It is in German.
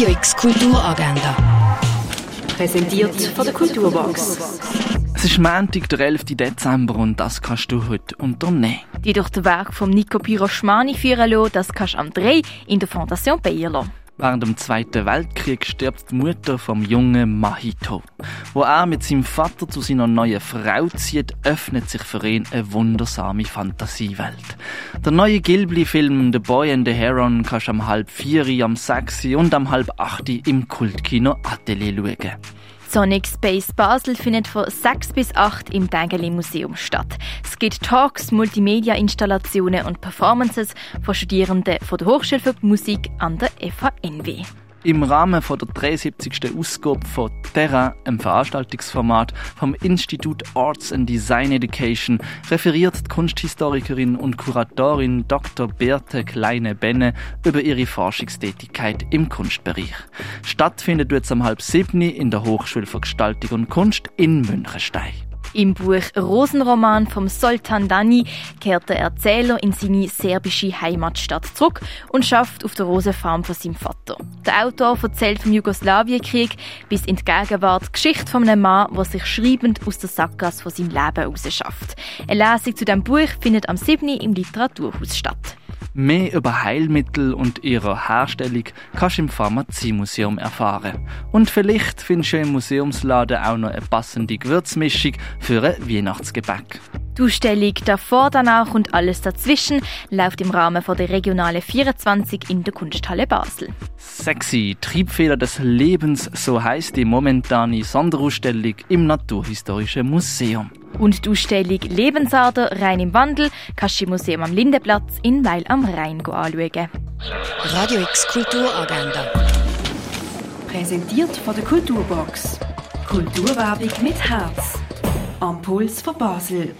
Radio X Kulturagenda. Präsentiert von der Kulturbox. Es ist Montag, der 11. Dezember und das kannst du heute unternehmen. Die durch den Werk von Nico Piroschmani führen lassen, das kannst du am 3 in der Fondation Beyeler. Während dem Zweiten Weltkrieg stirbt die Mutter vom jungen Mahito. Wo er mit seinem Vater zu seiner neuen Frau zieht, öffnet sich für ihn eine wundersame Fantasiewelt. Der neue Ghibli-Film «The Boy and the Heron» kannst du am 15:30, am 18:00 und am 19:30 im Kultkino Atelier schauen. Sonic Space Basel findet von 6 bis 8 im Dängeli Museum statt. Es gibt Talks, Multimedia-Installationen und Performances von Studierenden von der Hochschule für Musik an der FHNW. Im Rahmen von der 73. Ausgabe von Terra, einem Veranstaltungsformat vom Institut Arts and Design Education, referiert die Kunsthistorikerin und Kuratorin Dr. Berthe Kleine-Benne über ihre Forschungstätigkeit im Kunstbereich. Stattfindet jetzt am 18:30 in der Hochschule für Gestaltung und Kunst in Münchenstein. Im Buch «Rosenroman» vom Sultan Dani kehrt der Erzähler in seine serbische Heimatstadt zurück und schafft auf der Rosenfarm von seinem Vater. Der Autor erzählt vom Jugoslawienkrieg bis in die Gegenwart die Geschichte von einem Mann, der sich schreibend aus der Sackgasse von seinem Leben herausschafft. Eine Lesung zu diesem Buch findet am 7. im Literaturhaus statt. Mehr über Heilmittel und ihre Herstellung kannst du im Pharmaziemuseum erfahren. Und vielleicht findest du im Museumsladen auch noch eine passende Gewürzmischung für ein Weihnachtsgebäck. Die Ausstellung «Davor, danach und alles dazwischen» läuft im Rahmen von der Regionale 24 in der Kunsthalle Basel. «Sexy, Triebfeder des Lebens», so heisst die momentane Sonderausstellung im Naturhistorischen Museum. Und die Ausstellung «Lebensader, Rhein im Wandel» kannst du im Museum am Lindenplatz in Weil am Rhein anschauen. Radio X Kulturagenda. Präsentiert von der Kulturbox. Kulturwerbung mit Herz. Am Puls von Basel.